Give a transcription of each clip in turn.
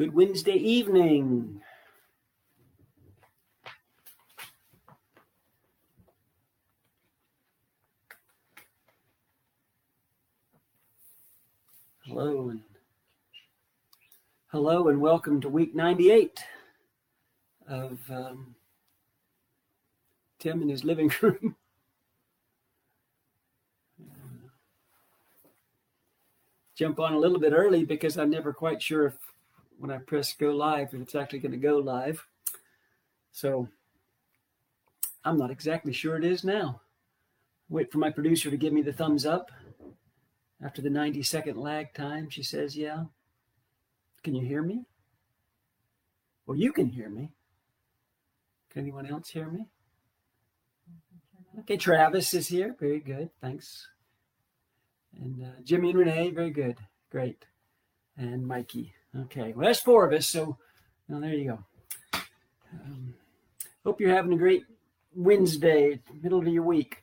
Good Wednesday evening. Hello and welcome to week 98 of Tim in his living room. Jump on a little bit early because I'm never quite sure if when I press go live if it's actually going to go live. So I'm not exactly sure it is now. Wait for my producer to give me the thumbs up. After the 90-second lag time, she says, yeah. Can you hear me? Well, you can hear me. Can anyone else hear me? Okay, Travis is here. Very good. Thanks. And Jimmy and Renee, very good. Great. And Mikey. Okay, well, that's four of us, so well, there you go. Hope you're having a great Wednesday, middle of your week.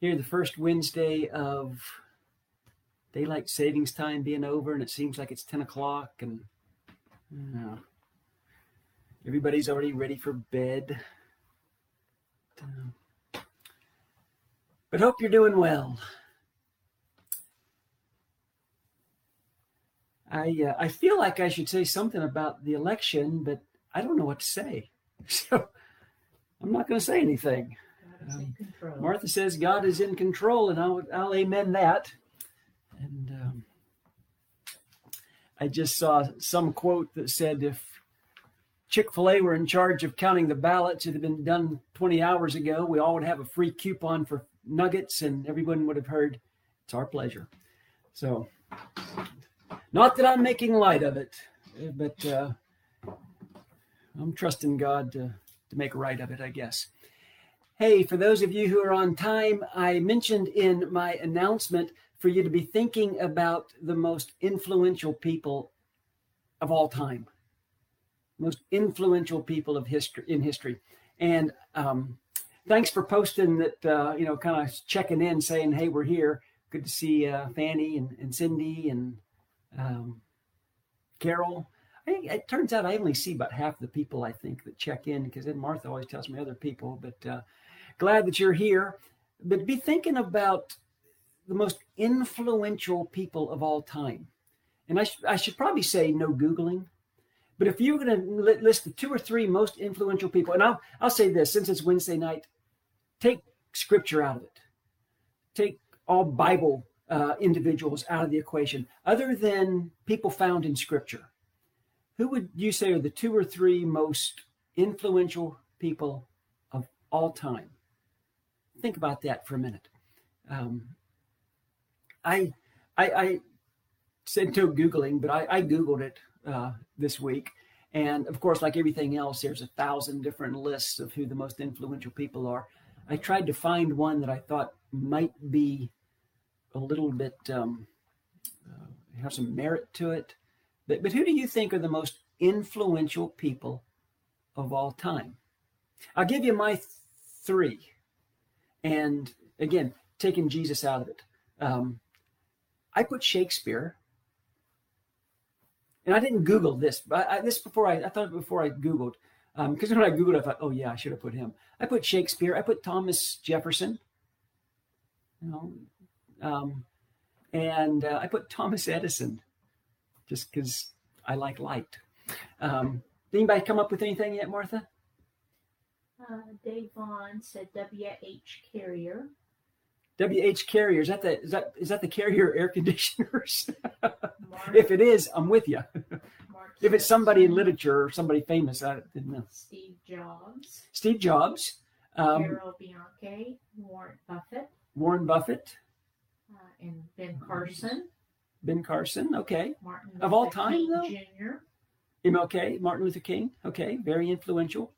Here, the first Wednesday of daylight savings time being over, and it seems like it's 10 o'clock, and everybody's already ready for bed. But hope you're doing well. I feel like I should say something about the election, but I don't know what to say, so I'm not going to say anything. Martha says God is in control, and I'll amen that. And I just saw some quote that said, if Chick-fil-A were in charge of counting the ballots, it had been done 20 hours ago, we all would have a free coupon for nuggets, and everyone would have heard, it's our pleasure. So, not that I'm making light of it, but I'm trusting God to make right of it, I guess. Hey, for those of you who are on time, I mentioned in my announcement for you to be thinking about the most influential people of all time, most influential people of history, in history. And thanks for posting that, kind of checking in, saying, hey, we're here. Good to see Fanny and Cindy and Carol. It turns out I only see about half the people, I think, that check in, because then Martha always tells me other people. But glad that you're here. But be thinking about the most influential people of all time. And I should probably say no Googling, but if you're going to list the two or three most influential people, and I'll say this, since it's Wednesday night, take scripture out of it. Take all Bible individuals out of the equation, other than people found in scripture. Who would you say are the two or three most influential people of all time? Think about that for a minute. I said no Googling, but I Googled it this week. And of course, like everything else, there's 1,000 different lists of who the most influential people are. I tried to find one that I thought might be a little bit, have some merit to it. But who do you think are the most influential people of all time? I'll give you my three. And again, taking Jesus out of it. I put Shakespeare, and I didn't Google this, but I thought before I Googled, because when I Googled, I thought, oh yeah, I should have put him. I put Shakespeare. I put Thomas Jefferson, and I put Thomas Edison, just because I like light. Did anybody come up with anything yet, Martha? Dave Vaughn said W.H. Carrier. W.H. Carrier, is that the Carrier air conditioners? If it is, I'm with you. If it's somebody in literature or somebody famous, I didn't know. Steve Jobs. Carol Bianchi, Warren Buffett. And Ben Carson, okay. Martin Luther of all time, King, though? Jr. MLK, Martin Luther King, okay, very influential.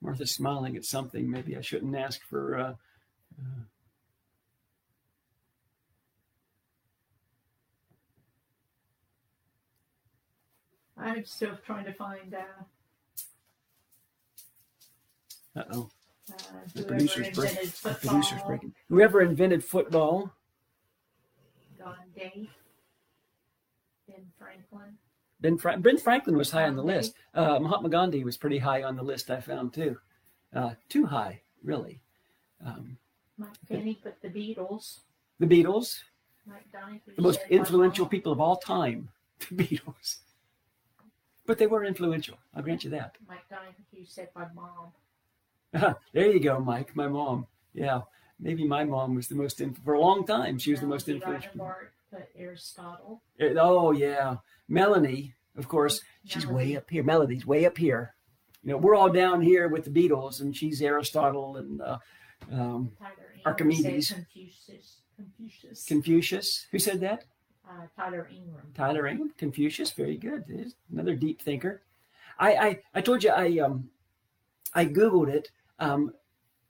Martha's smiling at something. Maybe I shouldn't ask for. I'm still trying to find. The producer's breaking. Whoever invented football. gone Dave, Ben Franklin. Ben Franklin was high on the list. Mahatma Gandhi was pretty high on the list, I found, too. Too high, really. Mike Finney put the Beatles. The Beatles. Mike Donahue. The most influential people of all time, the Beatles. But they were influential, I'll grant you that. Mike Donahue said my mom. There you go, Mike, my mom. Yeah, maybe my mom was the most, for a long time, she was the most influential. Aristotle. Oh, yeah. Melanie, of course, she's way up here. Melody's way up here. You know, we're all down here with the Beatles, and she's Aristotle and Tyler Archimedes. Confucius. Who said that? Tyler Ingram. Confucius. Very good. There's another deep thinker. I told you I Googled it.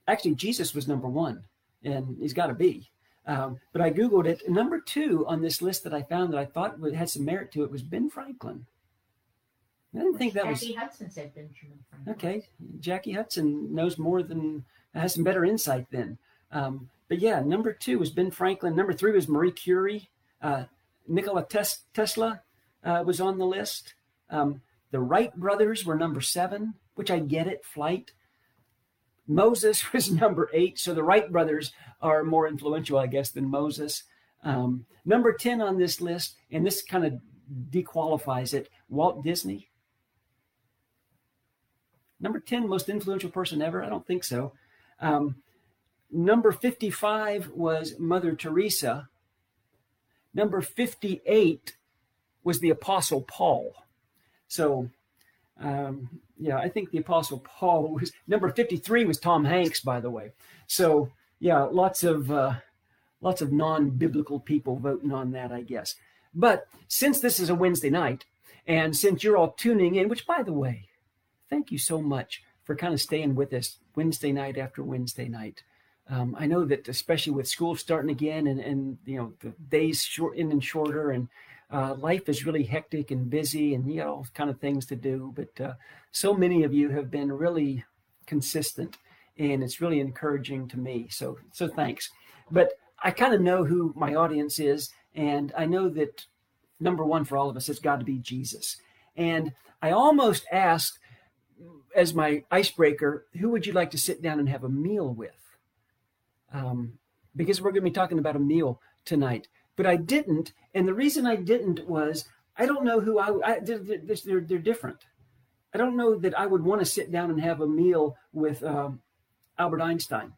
Actually, Jesus was number one, and he's got to be. But I Googled it. Number two on this list that I found that I thought had some merit to it was Ben Franklin. I didn't think that was... Jackie Hudson said Benjamin Franklin. Okay. Jackie Hudson knows more than... has some better insight then. But yeah, number two was Ben Franklin. Number three was Marie Curie. Nikola Tesla was on the list. The Wright brothers were number seven, which I get it, flight. Moses was number eight, so the Wright brothers are more influential, I guess, than Moses. Number 10 on this list, and this kind of dequalifies it, Walt Disney. Number 10, most influential person ever? I don't think so. Number 55 was Mother Teresa. Number 58 was the Apostle Paul. So... I think the Apostle Paul was number 53 was Tom Hanks, by the way. So yeah, lots of non-biblical people voting on that, I guess. But since this is a Wednesday night, and since you're all tuning in, which by the way, thank you so much for kind of staying with us Wednesday night after Wednesday night. I know that especially with school starting again and you know, the days shorter and life is really hectic and busy, and you got all kind of things to do. But so many of you have been really consistent, and it's really encouraging to me. So thanks. But I kind of know who my audience is, and I know that number one for all of us has got to be Jesus. And I almost asked, as my icebreaker, who would you like to sit down and have a meal with? Because we're going to be talking about a meal tonight. But I didn't, and the reason I didn't was I don't know who they're different. I don't know that I would want to sit down and have a meal with Albert Einstein,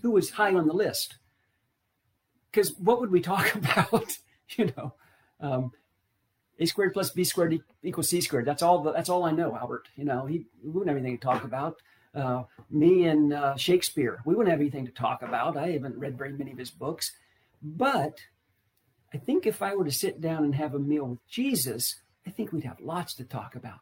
who was high on the list. Because what would we talk about? You know, A squared plus B squared equals C squared. That's all I know, Albert. You know, we wouldn't have anything to talk about. Me and Shakespeare, we wouldn't have anything to talk about. I haven't read very many of his books, but I think if I were to sit down and have a meal with Jesus, I think we'd have lots to talk about.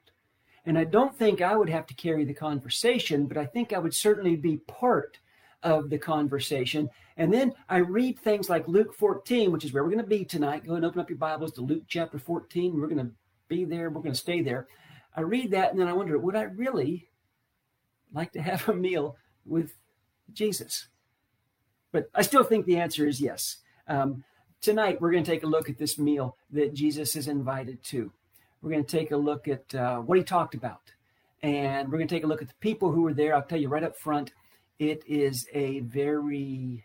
And I don't think I would have to carry the conversation, but I think I would certainly be part of the conversation. And then I read things like Luke 14, which is where we're going to be tonight. Go and open up your Bibles to Luke chapter 14. We're going to be there. We're going to stay there. I read that, and then I wonder, would I really like to have a meal with Jesus? But I still think the answer is yes. Tonight, we're going to take a look at this meal that Jesus is invited to. We're going to take a look at what he talked about. And we're going to take a look at the people who were there. I'll tell you right up front, it is a very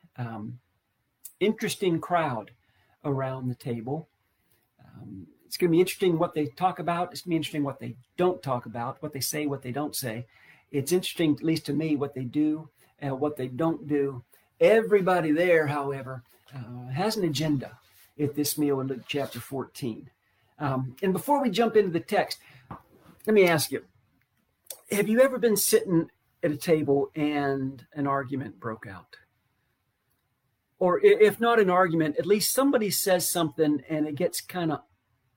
interesting crowd around the table. It's going to be interesting what they talk about. It's going to be interesting what they don't talk about, what they say, what they don't say. It's interesting, at least to me, what they do and what they don't do. Everybody there, however, has an agenda at this meal in Luke chapter 14. And before we jump into the text, let me ask you, have you ever been sitting at a table and an argument broke out? Or if not an argument, at least somebody says something and it gets kind of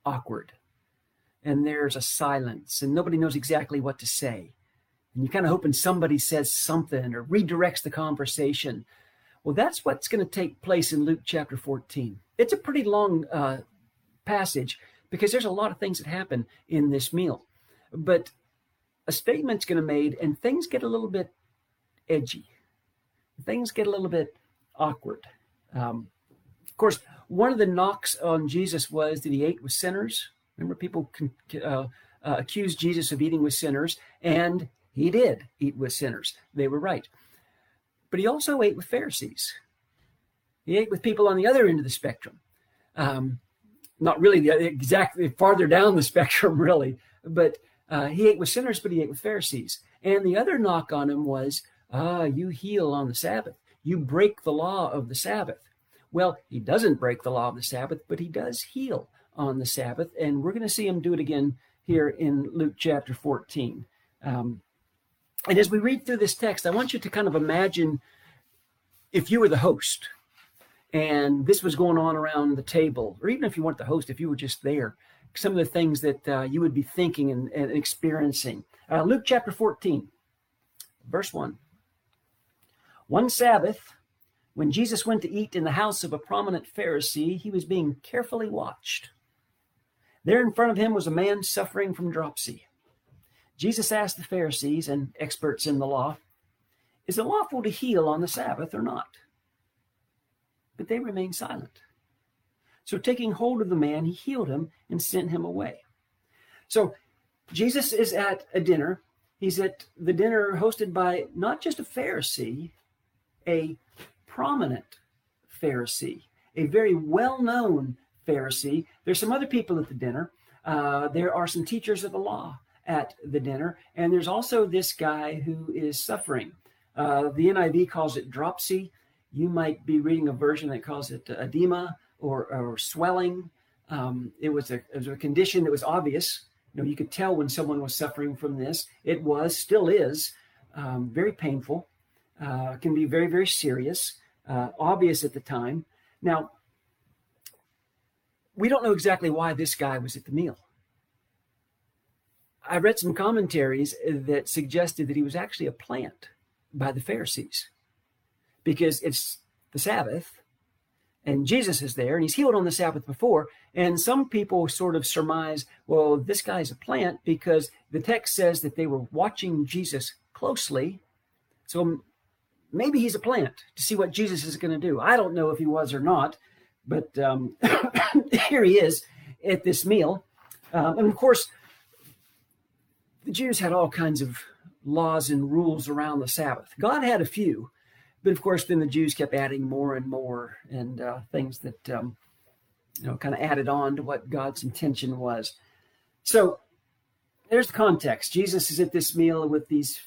awkward. And there's a silence and nobody knows exactly what to say. And you're kind of hoping somebody says something or redirects the conversation. Well, that's what's going to take place in Luke chapter 14. It's a pretty long passage because there's a lot of things that happen in this meal. But a statement's going to be made and things get a little bit edgy. Things get a little bit awkward. Of course, one of the knocks on Jesus was that he ate with sinners. Remember, people accused Jesus of eating with sinners, and he did eat with sinners. They were right. But he also ate with Pharisees. He ate with people on the other end of the spectrum. Not really exactly farther down the spectrum, really. But he ate with sinners, but he ate with Pharisees. And the other knock on him was, you heal on the Sabbath. You break the law of the Sabbath. Well, he doesn't break the law of the Sabbath, but he does heal on the Sabbath. And we're going to see him do it again here in Luke chapter 14. And as we read through this text, I want you to kind of imagine if you were the host and this was going on around the table, or even if you weren't the host, if you were just there, some of the things that you would be thinking and experiencing. Luke chapter 14, verse 1. One Sabbath, when Jesus went to eat in the house of a prominent Pharisee, he was being carefully watched. There in front of him was a man suffering from dropsy. Jesus asked the Pharisees and experts in the law, "Is it lawful to heal on the Sabbath or not?" But they remained silent. So taking hold of the man, he healed him and sent him away. So Jesus is at a dinner. He's at the dinner hosted by not just a Pharisee, a prominent Pharisee, a very well-known Pharisee. There's some other people at the dinner. There are some teachers of the law at the dinner. And there's also this guy who is suffering. The NIV calls it dropsy. You might be reading a version that calls it edema or swelling. It was a condition that was obvious. You could tell when someone was suffering from this. It was, still is, very painful. Can be very, very serious, obvious at the time. Now, we don't know exactly why this guy was at the meal. I read some commentaries that suggested that he was actually a plant by the Pharisees because it's the Sabbath and Jesus is there and he's healed on the Sabbath before. And some people sort of surmise, well, this guy's a plant because the text says that they were watching Jesus closely. So maybe he's a plant to see what Jesus is going to do. I don't know if he was or not, but here he is at this meal. And of course, the Jews had all kinds of laws and rules around the Sabbath. God had a few, but of course, then the Jews kept adding more and more and things that, kind of added on to what God's intention was. So there's the context. Jesus is at this meal with these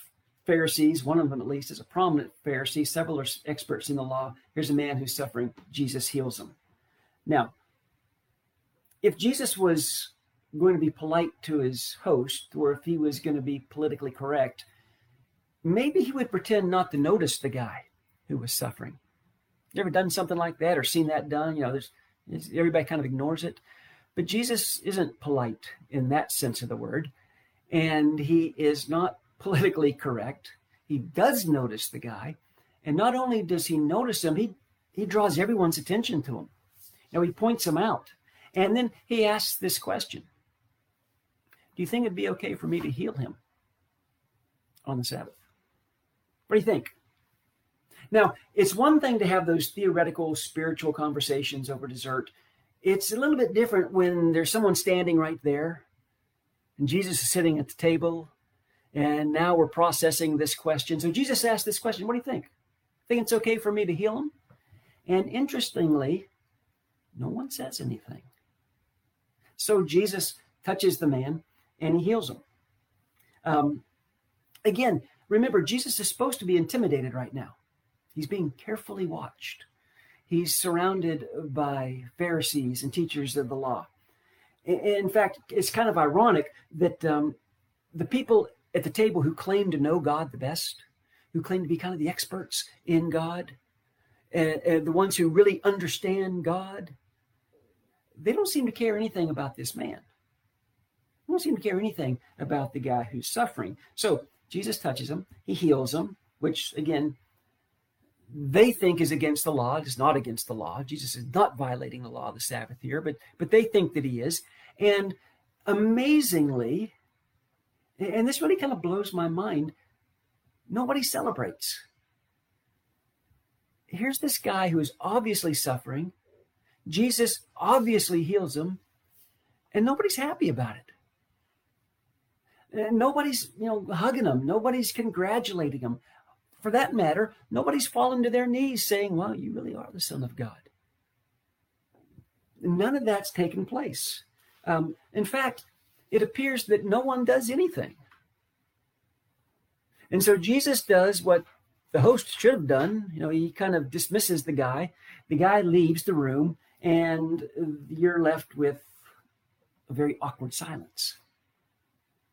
Pharisees. One of them, at least, is a prominent Pharisee. Several are experts in the law. Here's a man who's suffering. Jesus heals him. Now, if Jesus was going to be polite to his host, or if he was going to be politically correct, maybe he would pretend not to notice the guy who was suffering. You ever done something like that or seen that done? Everybody kind of ignores it. But Jesus isn't polite in that sense of the word, and he is not politically correct. He does notice the guy, and not only does he notice him, he draws everyone's attention to him. Now, he points him out, and then he asks this question. Do you think it'd be okay for me to heal him on the Sabbath? What do you think? Now, it's one thing to have those theoretical spiritual conversations over dessert. It's a little bit different when there's someone standing right there and Jesus is sitting at the table and now we're processing this question. So Jesus asked this question, what do you think? Think it's okay for me to heal him? And interestingly, no one says anything. So Jesus touches the man and he heals him. Again, remember, Jesus is supposed to be intimidated right now. He's being carefully watched. He's surrounded by Pharisees and teachers of the law. In fact, it's kind of ironic that the people at the table who claim to know God the best, who claim to be kind of the experts in God, and the ones who really understand God, they don't seem to care anything about this man. They don't seem to care anything about the guy who's suffering. So Jesus touches him. He heals him, which, again, they think is against the law. It's not against the law. Jesus is not violating the law of the Sabbath here, but they think that he is. And amazingly, and this really kind of blows my mind, nobody celebrates. Here's this guy who is obviously suffering. Jesus obviously heals him, and nobody's happy about it. And nobody's, hugging him. Nobody's congratulating him. For that matter, nobody's fallen to their knees saying, well, you really are the Son of God. None of that's taken place. In fact, it appears that no one does anything. And so Jesus does what the host should have done. He kind of dismisses the guy. The guy leaves the room, and you're left with a very awkward silence.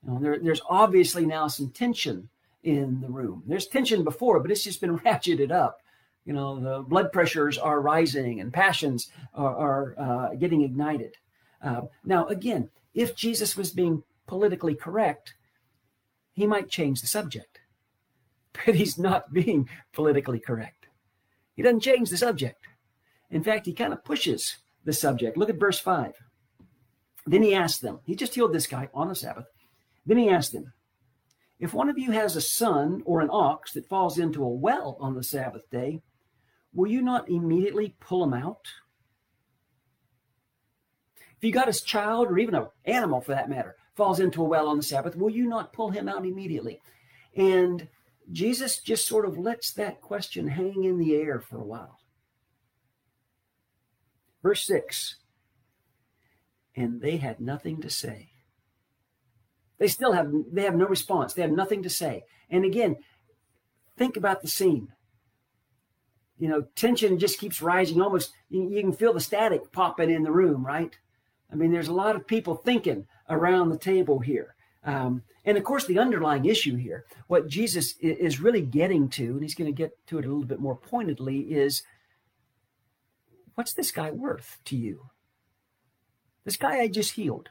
There's obviously now some tension in the room. There's tension before, but it's just been ratcheted up. The blood pressures are rising and passions are getting ignited. Now, again, if Jesus was being politically correct, he might change the subject. But he's not being politically correct. He doesn't change the subject. In fact, he kind of pushes the subject. Look at verse 5. Then he asked them. He just healed this guy on the Sabbath. Then he asked them, if one of you has a son or an ox that falls into a well on the Sabbath day, will you not immediately pull him out? If you got his child or even an animal, for that matter, falls into a well on the Sabbath, will you not pull him out immediately? And Jesus just sort of lets that question hang in the air for a while. Verse 6, and they had nothing to say. They have no response. They have nothing to say. And again, think about the scene. Tension just keeps rising. Almost, you can feel the static popping in the room, right? I mean, there's a lot of people thinking around the table here. And of course, the underlying issue here, what Jesus is really getting to, and he's going to get to it a little bit more pointedly, is what's this guy worth to you? This guy I just healed.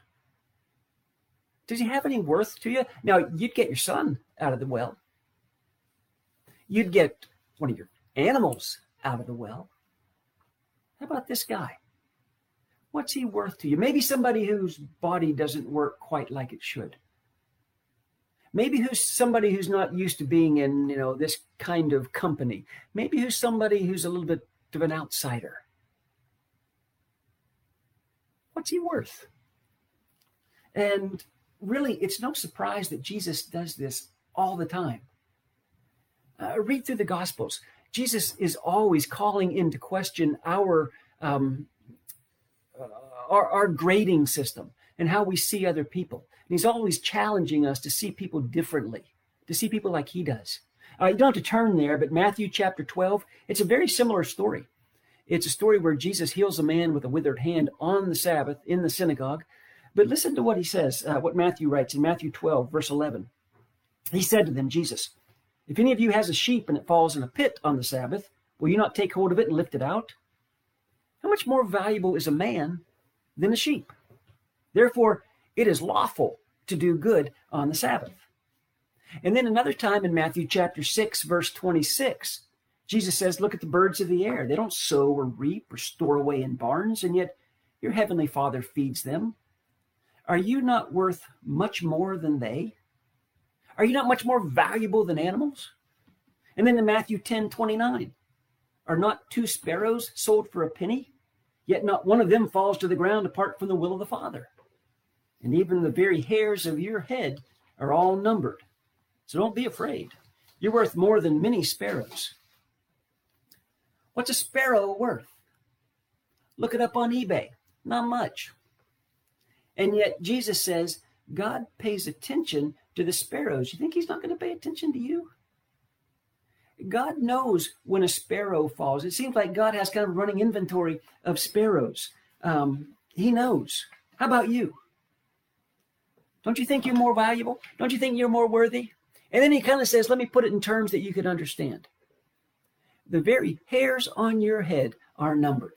Does he have any worth to you? Now, you'd get your son out of the well. You'd get one of your animals out of the well. How about this guy? What's he worth to you? Maybe somebody whose body doesn't work quite like it should. Maybe who's somebody who's not used to being in, this kind of company. Maybe who's somebody who's a little bit of an outsider. What's he worth? And really, it's no surprise that Jesus does this all the time. Read through the Gospels. Jesus is always calling into question our grading system and how we see other people. And he's always challenging us to see people differently, to see people like he does. You don't have to turn there, but Matthew chapter 12, it's a very similar story. It's a story where Jesus heals a man with a withered hand on the Sabbath in the synagogue. But listen to what he says, what Matthew writes in Matthew 12, verse 11. He said to them, Jesus, if any of you has a sheep and it falls in a pit on the Sabbath, will you not take hold of it and lift it out? How much more valuable is a man than a sheep? Therefore, it is lawful to do good on the Sabbath. And then another time in Matthew chapter 6, verse 26, Jesus says, look at the birds of the air. They don't sow or reap or store away in barns, and yet your heavenly Father feeds them. Are you not worth much more than they? Are you not much more valuable than animals? And then in Matthew 10:29, are not two sparrows sold for a penny? Yet not one of them falls to the ground apart from the will of the Father. And even the very hairs of your head are all numbered. So don't be afraid. You're worth more than many sparrows. What's a sparrow worth? Look it up on eBay. Not much. And yet Jesus says, God pays attention to the sparrows. You think he's not going to pay attention to you? God knows when a sparrow falls. It seems like God has kind of running inventory of sparrows. He knows. How about you? Don't you think you're more valuable? Don't you think you're more worthy? And then he kind of says, let me put it in terms that you can understand. The very hairs on your head are numbered.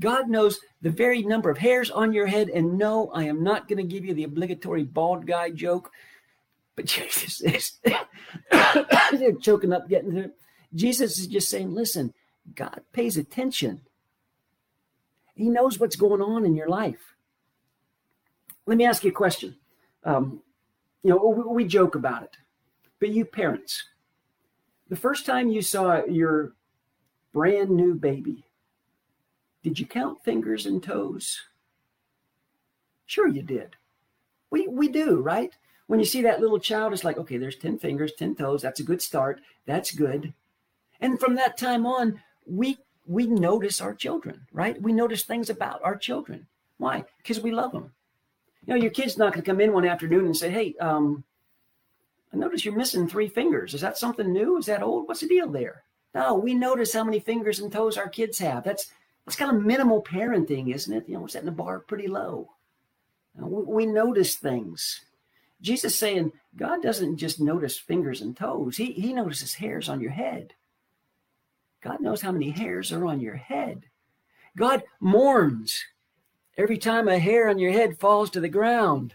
God knows the very number of hairs on your head. And no, I am not going to give you the obligatory bald guy joke. But Jesus is they're choking up getting there. Jesus is just saying, listen, God pays attention. He knows what's going on in your life. Let me ask you a question. We joke about it. But you parents, the first time you saw your brand new baby, Did you count fingers and toes? Sure you did. We do, right? When you see that little child, it's like, okay, there's 10 fingers, 10 toes. That's a good start. That's good. And from that time on, we notice our children, right? We notice things about our children. Why? Because we love them. You know, your kid's not going to come in one afternoon and say, hey, I notice you're missing 3 fingers. Is that something new? Is that old? What's the deal there? No, we notice how many fingers and toes our kids have. That's kind of minimal parenting, isn't it? You know, we're setting the bar pretty low. We notice things. Jesus saying God doesn't just notice fingers and toes. He notices hairs on your head. God knows how many hairs are on your head. God mourns every time a hair on your head falls to the ground.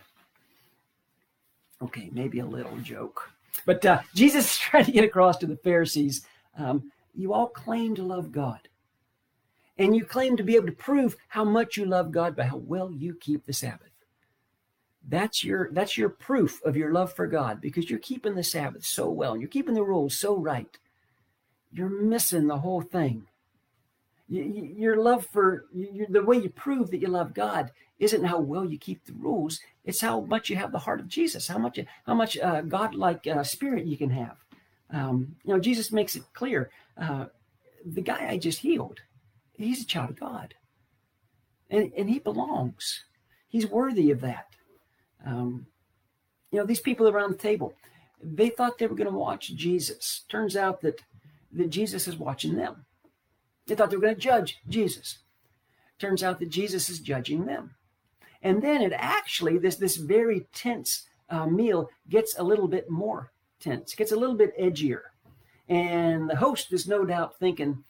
Okay, maybe a little joke. But Jesus is trying to get across to the Pharisees, you all claim to love God. And you claim to be able to prove how much you love God by how well you keep the Sabbath. That's your proof of your love for God, because you're keeping the Sabbath so well. And you're keeping the rules so right. You're missing the whole thing. Your love for, the way you prove that you love God isn't how well you keep the rules. It's how much you have the heart of Jesus, how much God-like spirit you can have. You know, Jesus makes it clear. The guy I just healed, he's a child of God. And he belongs. He's worthy of that. You know, these people around the table, they thought they were going to watch Jesus. Turns out that Jesus is watching them. They thought they were going to judge Jesus. Turns out that Jesus is judging them. And then it actually, this very tense meal gets a little bit more tense, gets a little bit edgier. And the host is no doubt thinking,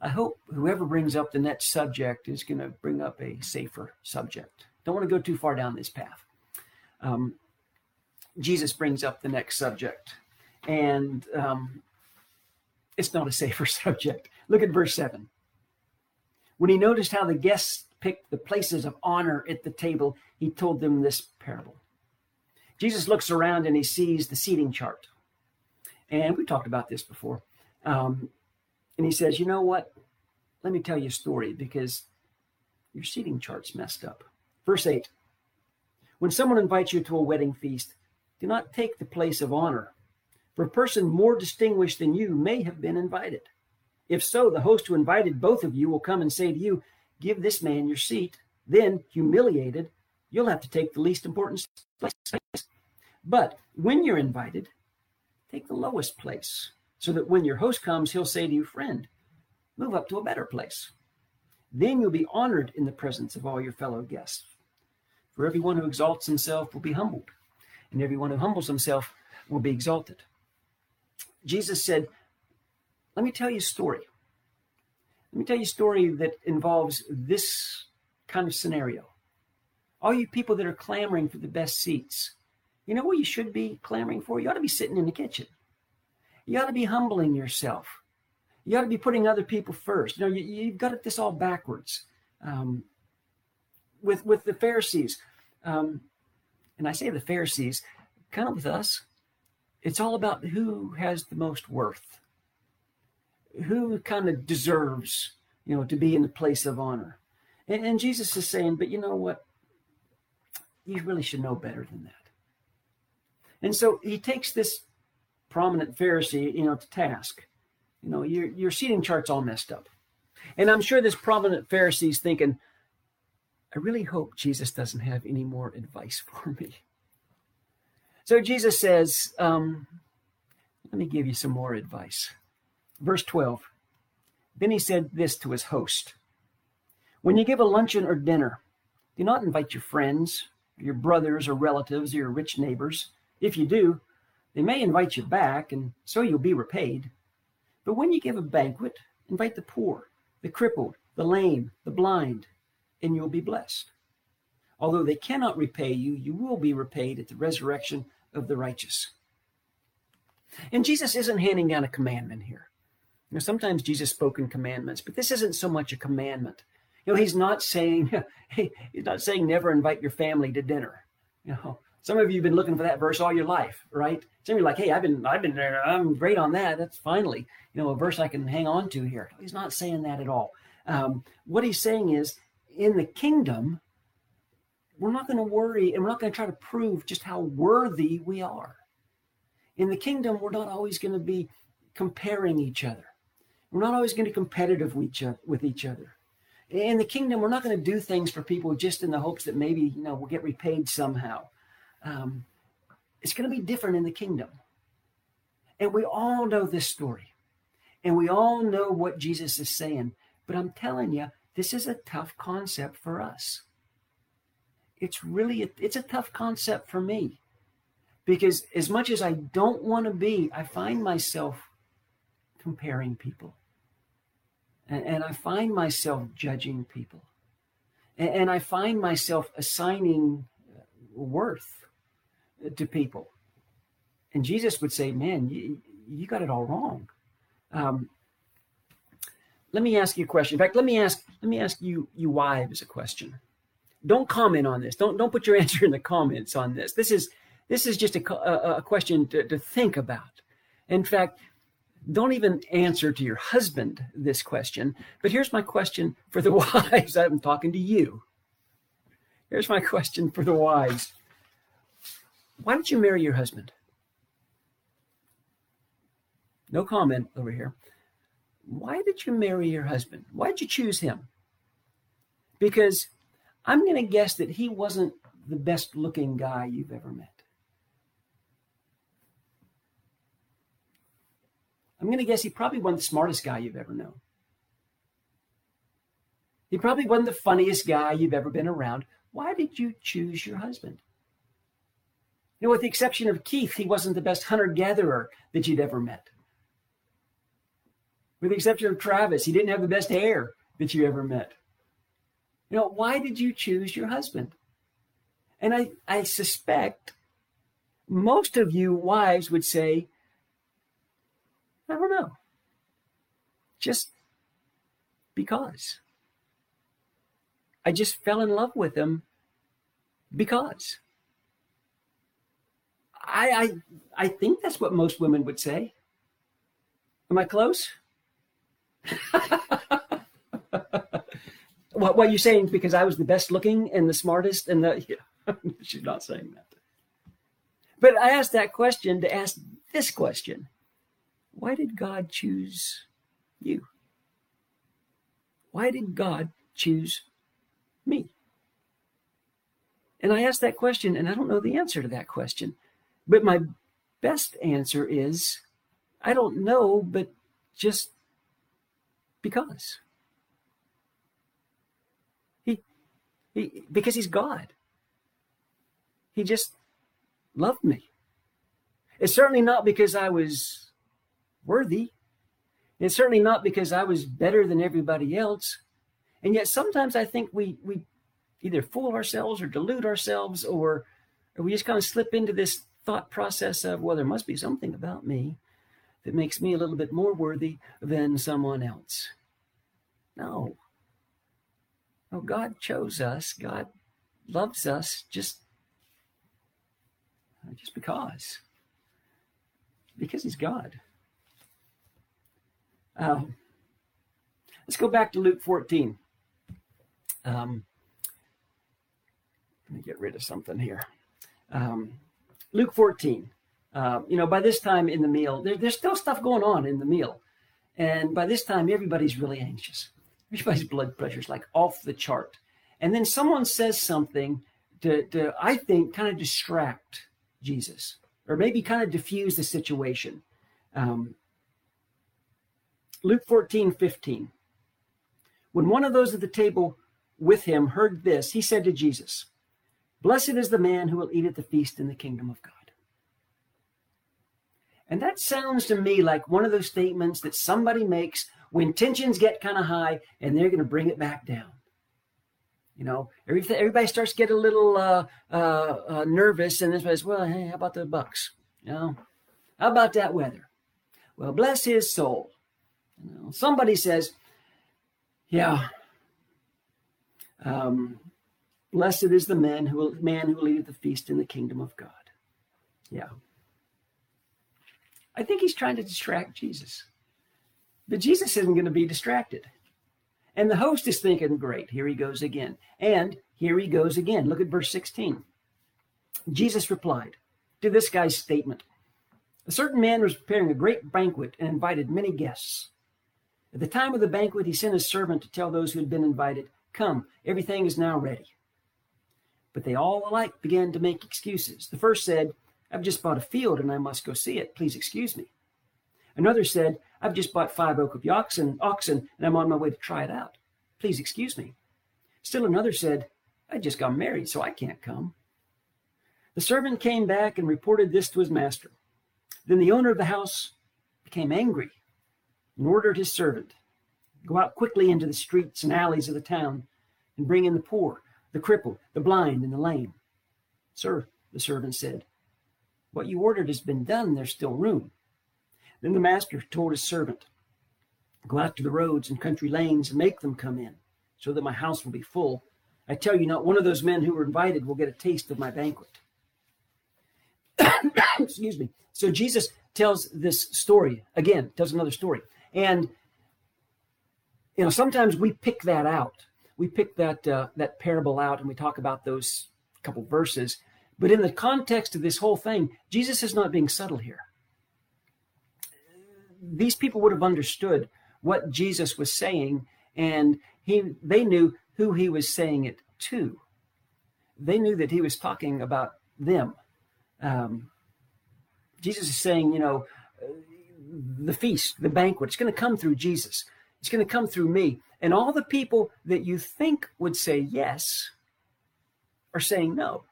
I hope whoever brings up the next subject is going to bring up a safer subject. Don't want to go too far down this path. Jesus brings up the next subject, and it's not a safer subject. Look at verse 7. When he noticed how the guests picked the places of honor at the table, he told them this parable. Jesus looks around and he sees the seating chart. And we talked about this before. And he says, you know what? Let me tell you a story because your seating chart's messed up. Verse 8. When someone invites you to a wedding feast, do not take the place of honor, for a person more distinguished than you may have been invited. If so, the host who invited both of you will come and say to you, give this man your seat. Then, humiliated, you'll have to take the least important place. But when you're invited, take the lowest place, so that when your host comes, he'll say to you, friend, move up to a better place. Then you'll be honored in the presence of all your fellow guests. For everyone who exalts himself will be humbled, and everyone who humbles himself will be exalted. Jesus said, let me tell you a story. Let me tell you a story that involves this kind of scenario. All you people that are clamoring for the best seats, you know what you should be clamoring for? You ought to be sitting in the kitchen. You ought to be humbling yourself. You ought to be putting other people first. You know, you've got this all backwards. With the Pharisees, and I say the Pharisees, kind of with us, it's all about who has the most worth, who kind of deserves, you know, to be in the place of honor. And Jesus is saying, but you know what? You really should know better than that. And so he takes this prominent Pharisee, you know, to task. You know, your seating chart's all messed up. And I'm sure this prominent Pharisee's thinking, I really hope Jesus doesn't have any more advice for me. So Jesus says, let me give you some more advice. Verse 12. Then he said this to his host. When you give a luncheon or dinner, do not invite your friends, your brothers or relatives, or your rich neighbors. If you do, they may invite you back, and so you'll be repaid. But when you give a banquet, invite the poor, the crippled, the lame, the blind, and you'll be blessed. Although they cannot repay you, you will be repaid at the resurrection of the righteous. And Jesus isn't handing down a commandment here. You know, sometimes Jesus spoke in commandments, but this isn't so much a commandment. You know, he's not saying never invite your family to dinner. You know, some of you have been looking for that verse all your life, right? Some of you are like, hey, I've been there. I'm great on that. That's finally, you know, a verse I can hang on to here. He's not saying that at all. What he's saying is, in the kingdom, we're not going to worry, and we're not going to try to prove just how worthy we are. In the kingdom, we're not always going to be comparing each other. We're not always going to be competitive with each other. In the kingdom, we're not going to do things for people just in the hopes that maybe, you know, we'll get repaid somehow. It's going to be different in the kingdom. And we all know this story. And we all know what Jesus is saying. But I'm telling you, this is a tough concept for us. It's really, it's a tough concept for me. Because as much as I don't want to be, I find myself comparing people. And I find myself judging people. And I find myself assigning worth to people. And Jesus would say, man, you got it all wrong. Let me ask you a question. In fact, let me ask you wives a question. Don't comment on this. Don't put your answer in the comments on this. This is just a question to think about. In fact, don't even answer to your husband this question. But here's my question for the wives. I'm talking to you. Here's my question for the wives. Why don't you marry your husband? No comment over here. Why did you marry your husband? Why did you choose him? Because I'm going to guess that he wasn't the best looking guy you've ever met. I'm going to guess he probably wasn't the smartest guy you've ever known. He probably wasn't the funniest guy you've ever been around. Why did you choose your husband? You know, with the exception of Keith, he wasn't the best hunter-gatherer that you'd ever met. With the exception of Travis, he didn't have the best hair that you ever met. You know, why did you choose your husband? And I suspect most of you wives would say, I don't know. Just because. I just fell in love with him because. I think that's what most women would say. Am I close? What you're saying is because I was the best looking and the smartest and the... Yeah. She's not saying that. But I asked that question to ask this question. Why did God choose you? Why did God choose me? And I asked that question, and I don't know the answer to that question. But my best answer is, I don't know, but just because. Because he's God. He just loved me. It's certainly not because I was worthy. It's certainly not because I was better than everybody else. And yet sometimes I think we either fool ourselves or delude ourselves or we just kind of slip into this thought process of, well, there must be something about me that makes me a little bit more worthy than someone else. No. No, God chose us. God loves us just because. Because he's God. Let's go back to Luke 14. Let me get rid of something here. Luke 14, by this time in the meal, there's still stuff going on in the meal. And by this time, everybody's really anxious. Everybody's blood pressure's like off the chart. And then someone says something to I think, kind of distract Jesus or maybe kind of diffuse the situation. Luke 14, 15. When one of those at the table with him heard this, he said to Jesus, "Blessed is the man who will eat at the feast in the kingdom of God." And that sounds to me like one of those statements that somebody makes when tensions get kind of high and they're going to bring it back down. You know, everybody starts to get a little nervous, and this says, well, hey, how about the Bucks? You know, how about that weather? Well, bless his soul. You know, somebody says, yeah, blessed is the man who will eat at the feast in the kingdom of God. Yeah. I think he's trying to distract Jesus. But Jesus isn't going to be distracted. And the host is thinking, great, here he goes again. And here he goes again. Look at verse 16. Jesus replied to this guy's statement. A certain man was preparing a great banquet and invited many guests. At the time of the banquet, he sent his servant to tell those who had been invited, come, everything is now ready. But they all alike began to make excuses. The first said, I've just bought a field and I must go see it. Please excuse me. Another said, I've just bought 5 yoke of oxen, and I'm on my way to try it out. Please excuse me. Still another said, I just got married, so I can't come. The servant came back and reported this to his master. Then the owner of the house became angry and ordered his servant, go out quickly into the streets and alleys of the town and bring in the poor, the crippled, the blind, and the lame. Sir, the servant said, what you ordered has been done. There's still room. Then the master told his servant, go out to the roads and country lanes and make them come in so that my house will be full. I tell you, not one of those men who were invited will get a taste of my banquet. Excuse me. So Jesus tells this story again, tells another story. And, you know, sometimes we pick that out. We pick that parable out and we talk about those couple verses. But in the context of this whole thing, Jesus is not being subtle here. These people would have understood what Jesus was saying, and they knew who he was saying it to. They knew that he was talking about them. Jesus is saying, you know, the feast, the banquet, it's going to come through Jesus. It's going to come through me. And all the people that you think would say yes are saying no.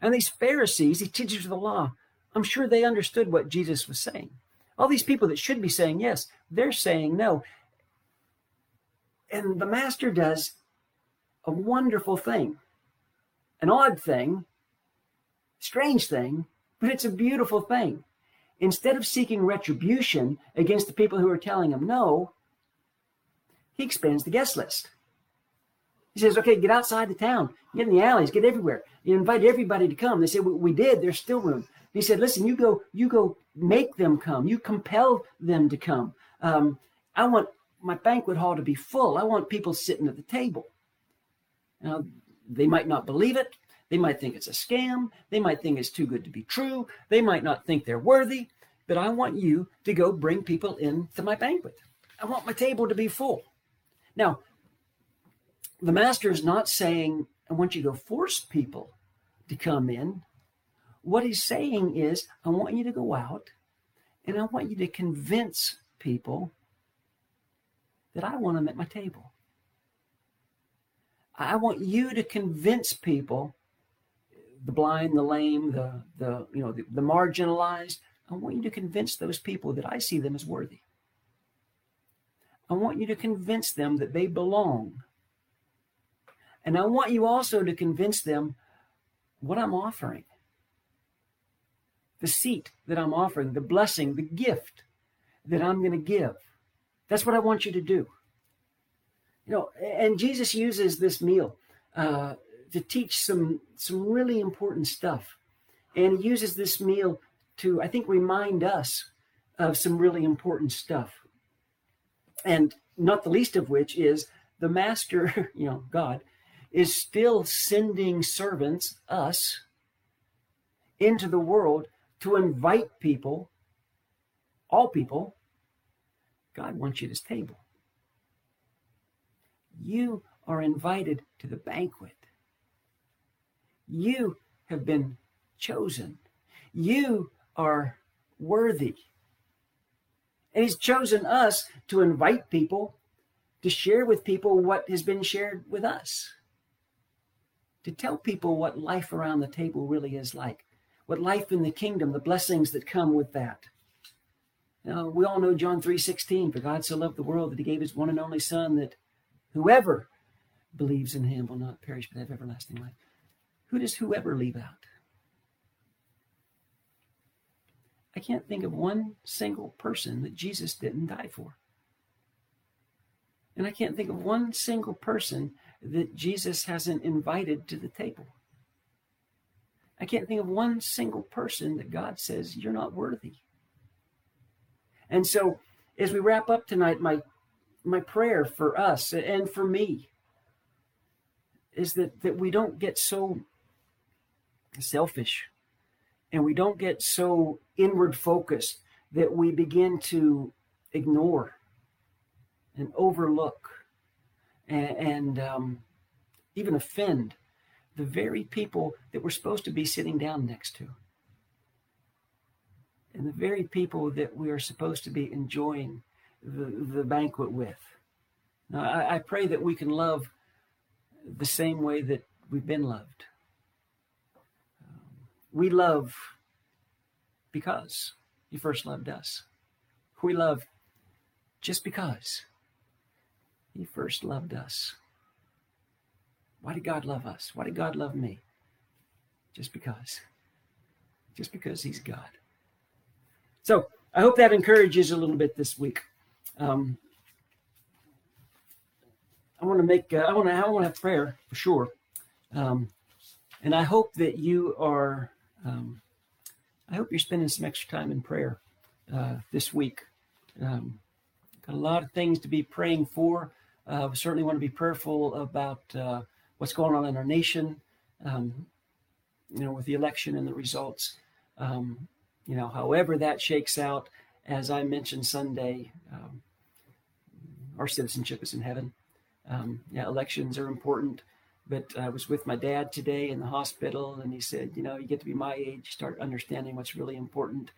And these Pharisees, these teachers of the law, I'm sure they understood what Jesus was saying. All these people that should be saying yes, they're saying no. And the master does a wonderful thing, an odd thing, strange thing, but it's a beautiful thing. Instead of seeking retribution against the people who are telling him no, he expands the guest list. He says, okay, get outside the town, get in the alleys, get everywhere. You invite everybody to come. They said, we did, there's still room. He said, listen, you go make them come. You compel them to come. I want my banquet hall to be full. I want people sitting at the table. Now, they might not believe it. They might think it's a scam. They might think it's too good to be true. They might not think they're worthy. But I want you to go bring people into my banquet. I want my table to be full. Now, the master is not saying, I want you to go force people to come in. What he's saying is, I want you to go out and I want you to convince people that I want them at my table. I want you to convince people, the blind, the lame, the marginalized. I want you to convince those people that I see them as worthy. I want you to convince them that they belong. And I want you also to convince them what I'm offering. The seat that I'm offering, the blessing, the gift that I'm going to give. That's what I want you to do. You know, and Jesus uses this meal to teach some really important stuff. And he uses this meal to, I think, remind us of some really important stuff. And not the least of which is the master, you know, God, is still sending servants, us, into the world to invite people, all people. God wants you at his table. You are invited to the banquet. You have been chosen. You are worthy. And he's chosen us to invite people, to share with people what has been shared with us, to tell people what life around the table really is like. But life in the kingdom, the blessings that come with that. Now, we all know John 3:16, for God so loved the world that he gave his one and only son that whoever believes in him will not perish but have everlasting life. Who does whoever leave out? I can't think of one single person that Jesus didn't die for. And I can't think of one single person that Jesus hasn't invited to the table. I can't think of one single person that God says, you're not worthy. And so as we wrap up tonight, my my prayer for us and for me is that we don't get so selfish and we don't get so inward focused that we begin to ignore and overlook and even offend the very people that we're supposed to be sitting down next to, and the very people that we are supposed to be enjoying the banquet with. Now, I pray that we can love the same way that we've been loved. We love because you first loved us. We love just because you first loved us. Why did God love us? Why did God love me? Just because. Just because he's God. So I hope that encourages a little bit this week. I want to have prayer for sure. And I hope that you are, I hope you're spending some extra time in prayer this week. Got a lot of things to be praying for. We certainly want to be prayerful about what's going on in our nation, with the election and the results, however that shakes out. As I mentioned Sunday, our citizenship is in heaven. Elections are important, but I was with my dad today in the hospital, and he said, you get to be my age, start understanding what's really important.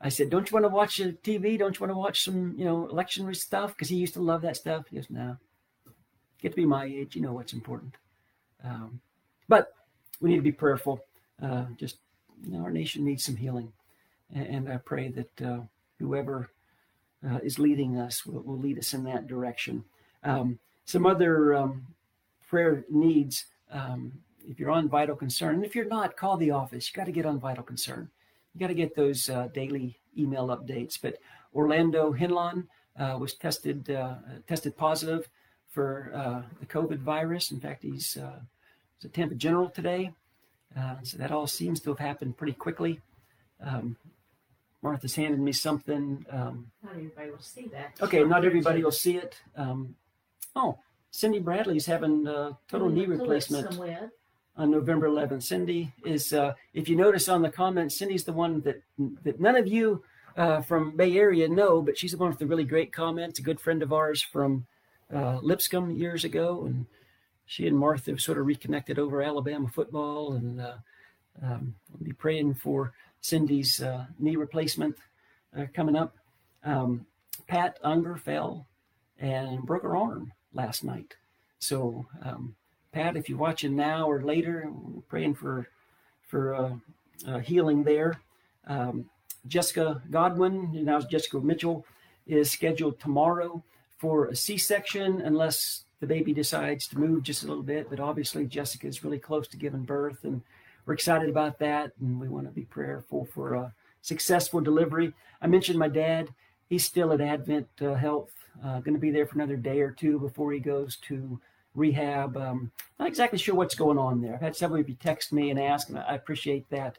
I said, don't you want to watch TV? Don't you want to watch some, election stuff? Because he used to love that stuff. He goes, no. Get to be my age, you know what's important. But we need to be prayerful. Our nation needs some healing. And I pray that whoever is leading us will lead us in that direction. Some other prayer needs, if you're on Vital Concern, and if you're not, call the office. You got to get on Vital Concern. You got to get those daily email updates. But Orlando Henlon was tested positive for the COVID virus. In fact, he's a Tampa general today. So that all seems to have happened pretty quickly. Martha's handed me something. Not everybody will see that. Okay, not everybody will see it. Cindy Bradley's having a total knee replacement on November 11th. Cindy is, if you notice on the comments, Cindy's the one that none of you from Bay Area know, but she's the one with the really great comments, a good friend of ours from Lipscomb years ago. And she and Martha sort of reconnected over Alabama football. And we'll be praying for Cindy's knee replacement coming up. Pat Unger fell and broke her arm last night. So, Pat, if you're watching now or later, we're praying for healing there. Jessica Godwin, and now Jessica Mitchell, is scheduled tomorrow for a C-section unless the baby decides to move just a little bit. But obviously, Jessica is really close to giving birth, and we're excited about that, and we want to be prayerful for a successful delivery. I mentioned my dad. He's still at Advent Health, going to be there for another day or two before he goes to rehab. Not exactly sure what's going on there. I've had several of you text me and ask, and I appreciate that.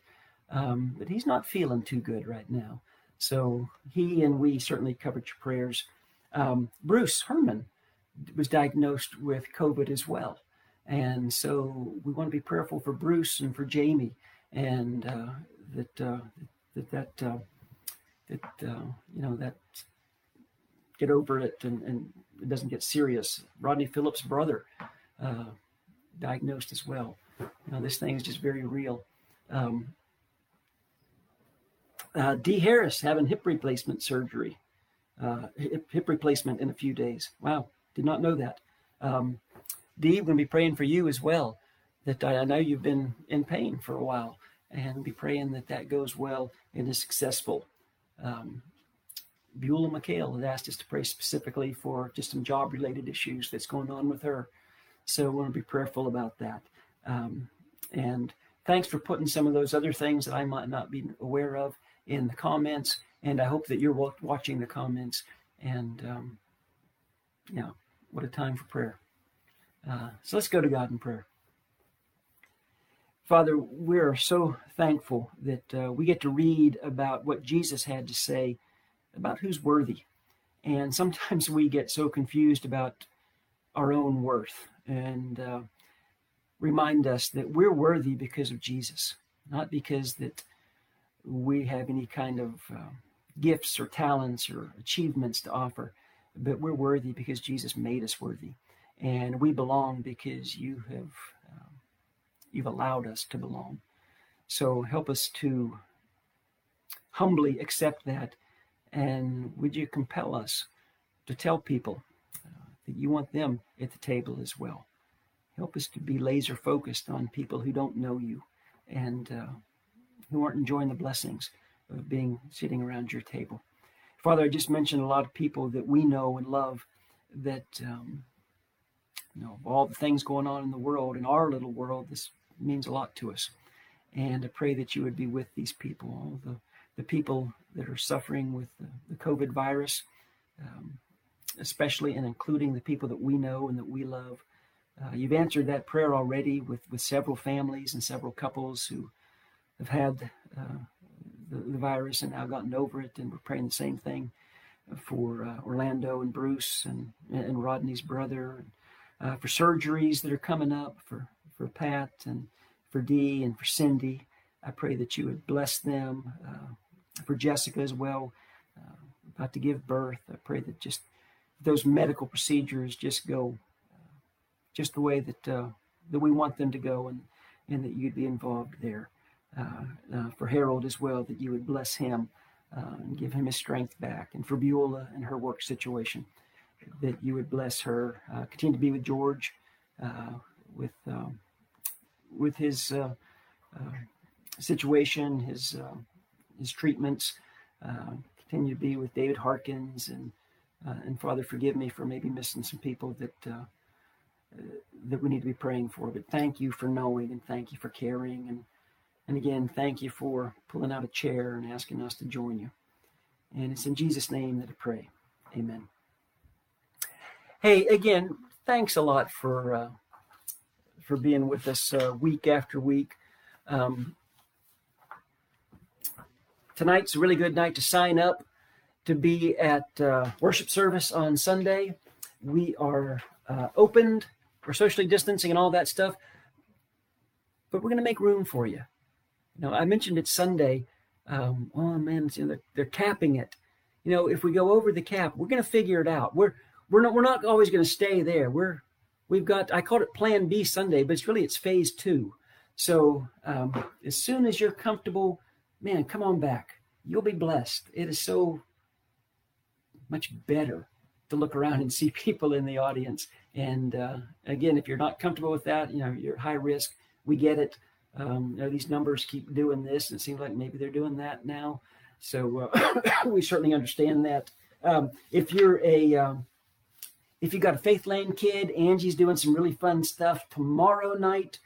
But he's not feeling too good right now. So he and we certainly covered your prayers. Bruce Herman was diagnosed with COVID as well. And so we want to be prayerful for Bruce and for Jamie, and that get over it and it doesn't get serious. Rodney Phillips' brother diagnosed as well. This thing is just very real. Dee Harris having hip replacement surgery, hip replacement in a few days. Wow, did not know that. Dee, we're going to be praying for you as well. That I know you've been in pain for a while, and be praying that goes well and is successful. Beulah McHale had asked us to pray specifically for just some job-related issues that's going on with her. So we want to be prayerful about that. And thanks for putting some of those other things that I might not be aware of in the comments. And I hope that you're watching the comments. And, what a time for prayer. So let's go to God in prayer. Father, we are so thankful that we get to read about what Jesus had to say about who's worthy And sometimes we get so confused about our own worth, and remind us that we're worthy because of Jesus, not because that we have any kind of gifts or talents or achievements to offer, but we're worthy because Jesus made us worthy. And we belong because you have, you've allowed us to belong. So help us to humbly accept that. And would you compel us to tell people that you want them at the table as well? Help us to be laser focused on people who don't know you and who aren't enjoying the blessings of being sitting around your table. Father, I just mentioned a lot of people that we know and love that, you know, of all the things going on in the world, in our little world, this means a lot to us. And I pray that you would be with these people, all the people that are suffering with the COVID virus, especially and including the people that we know and that we love. You've answered that prayer already with several families and several couples who have had the virus and now gotten over it. And we're praying the same thing for Orlando and Bruce and Rodney's brother, and for surgeries that are coming up for Pat and for Dee and for Cindy. I pray that you would bless them, for Jessica as well, about to give birth. I pray that just those medical procedures just go just the way that that we want them to go, and that you'd be involved there. For Harold as well, that you would bless him and give him his strength back. And for Beulah and her work situation, that you would bless her. Continue to be with George, with his situation, his treatments. Continue to be with David Harkins, and Father, forgive me for maybe missing some people that that we need to be praying for. But thank you for knowing, and thank you for caring, and again, thank you for pulling out a chair and asking us to join you. And it's in Jesus' name that I pray. Amen. Hey, again, thanks a lot for being with us week after week. Tonight's a really good night to sign up to be at worship service on Sunday. We are opened, we're socially distancing and all that stuff, but we're going to make room for you. You know, I mentioned it's Sunday. Oh man, you know, they're capping it. You know, if we go over the cap, we're going to figure it out. We're not always going to stay there. We've got I called it Plan B Sunday, but it's phase two. So as soon as you're comfortable, man, come on back. You'll be blessed. It is so much better to look around and see people in the audience. And again, if you're not comfortable with that, you know, you're high risk. We get it. You know, these numbers keep doing this, and it seems like maybe they're doing that now. So we certainly understand that. If you're if you got a Faith Lane kid, Angie's doing some really fun stuff. Tomorrow night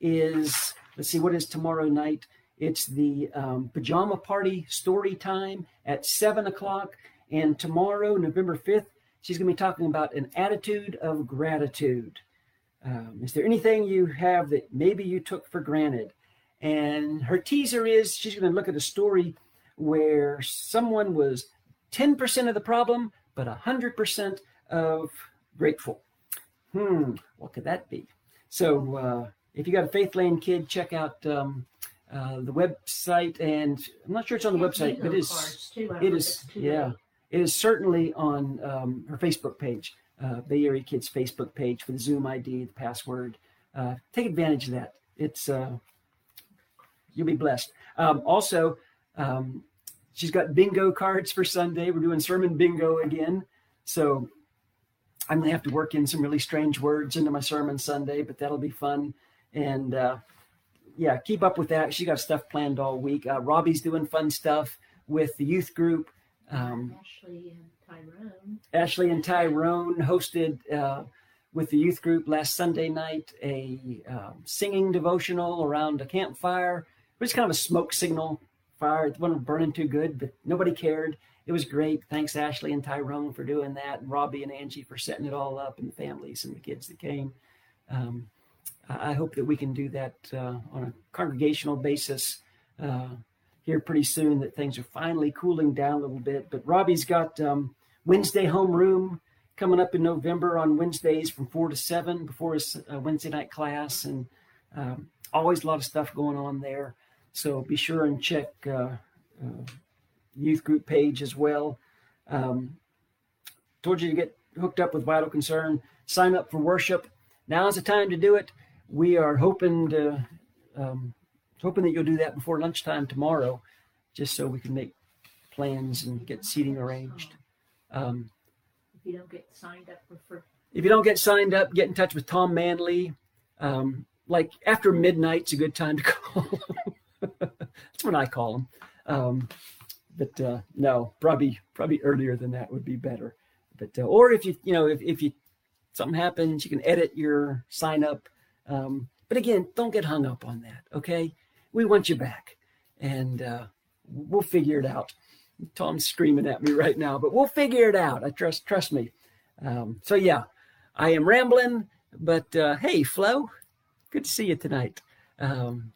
is, let's see, what is tomorrow night? It's the pajama party story time at 7:00. And tomorrow, November 5th, she's going to be talking about an attitude of gratitude. Is there anything you have that maybe you took for granted? And her teaser is she's going to look at a story where someone was 10% of the problem, but 100% of grateful. What could that be? So if you got a Faith Lane kid, check out the website, and I'm not sure it's on the website, but it is certainly on her Facebook page, Bay Area Kids Facebook page, for the Zoom ID, the password. Take advantage of that. It's you'll be blessed. Also, she's got bingo cards for Sunday. We're doing sermon bingo again, so I'm gonna have to work in some really strange words into my sermon Sunday, but that'll be fun. And yeah, keep up with that. She got stuff planned all week. Robbie's doing fun stuff with the youth group. Ashley and Tyrone. Ashley and Tyrone hosted with the youth group last Sunday night a singing devotional around a campfire. It was kind of a smoke signal fire. It wasn't burning too good, but nobody cared. It was great. Thanks, Ashley and Tyrone, for doing that, and Robbie and Angie for setting it all up, and the families and the kids that came. I hope that we can do that on a congregational basis here pretty soon, that things are finally cooling down a little bit. But Robbie's got Wednesday homeroom coming up in November on Wednesdays from 4 to 7 before his Wednesday night class. And always a lot of stuff going on there. So be sure and check youth group page as well. Told you to get hooked up with Vital Concern. Sign up for worship. Now's the time to do it. We are hoping to hoping that you'll do that before lunchtime tomorrow, just so we can make plans and get seating arranged. If you don't get signed up, if you don't get signed up, get in touch with Tom Manley. Like after midnight's a good time to call. That's when I call him. But no, probably earlier than that would be better. But or if you something happens, you can edit your sign up. But again, don't get hung up on that. Okay, we want you back, and we'll figure it out. Tom's screaming at me right now, but we'll figure it out. I trust me. So yeah, I am rambling, but hey, Flo, good to see you tonight. And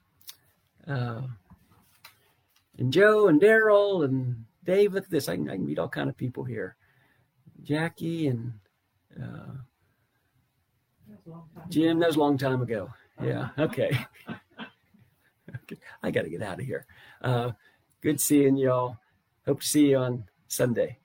Joe and Daryl and Dave. Look at this. I can meet all kind of people here. Jackie and Jim. That was a long time ago. Yeah. Okay. I got to get out of here. Good seeing y'all. Hope to see you on Sunday.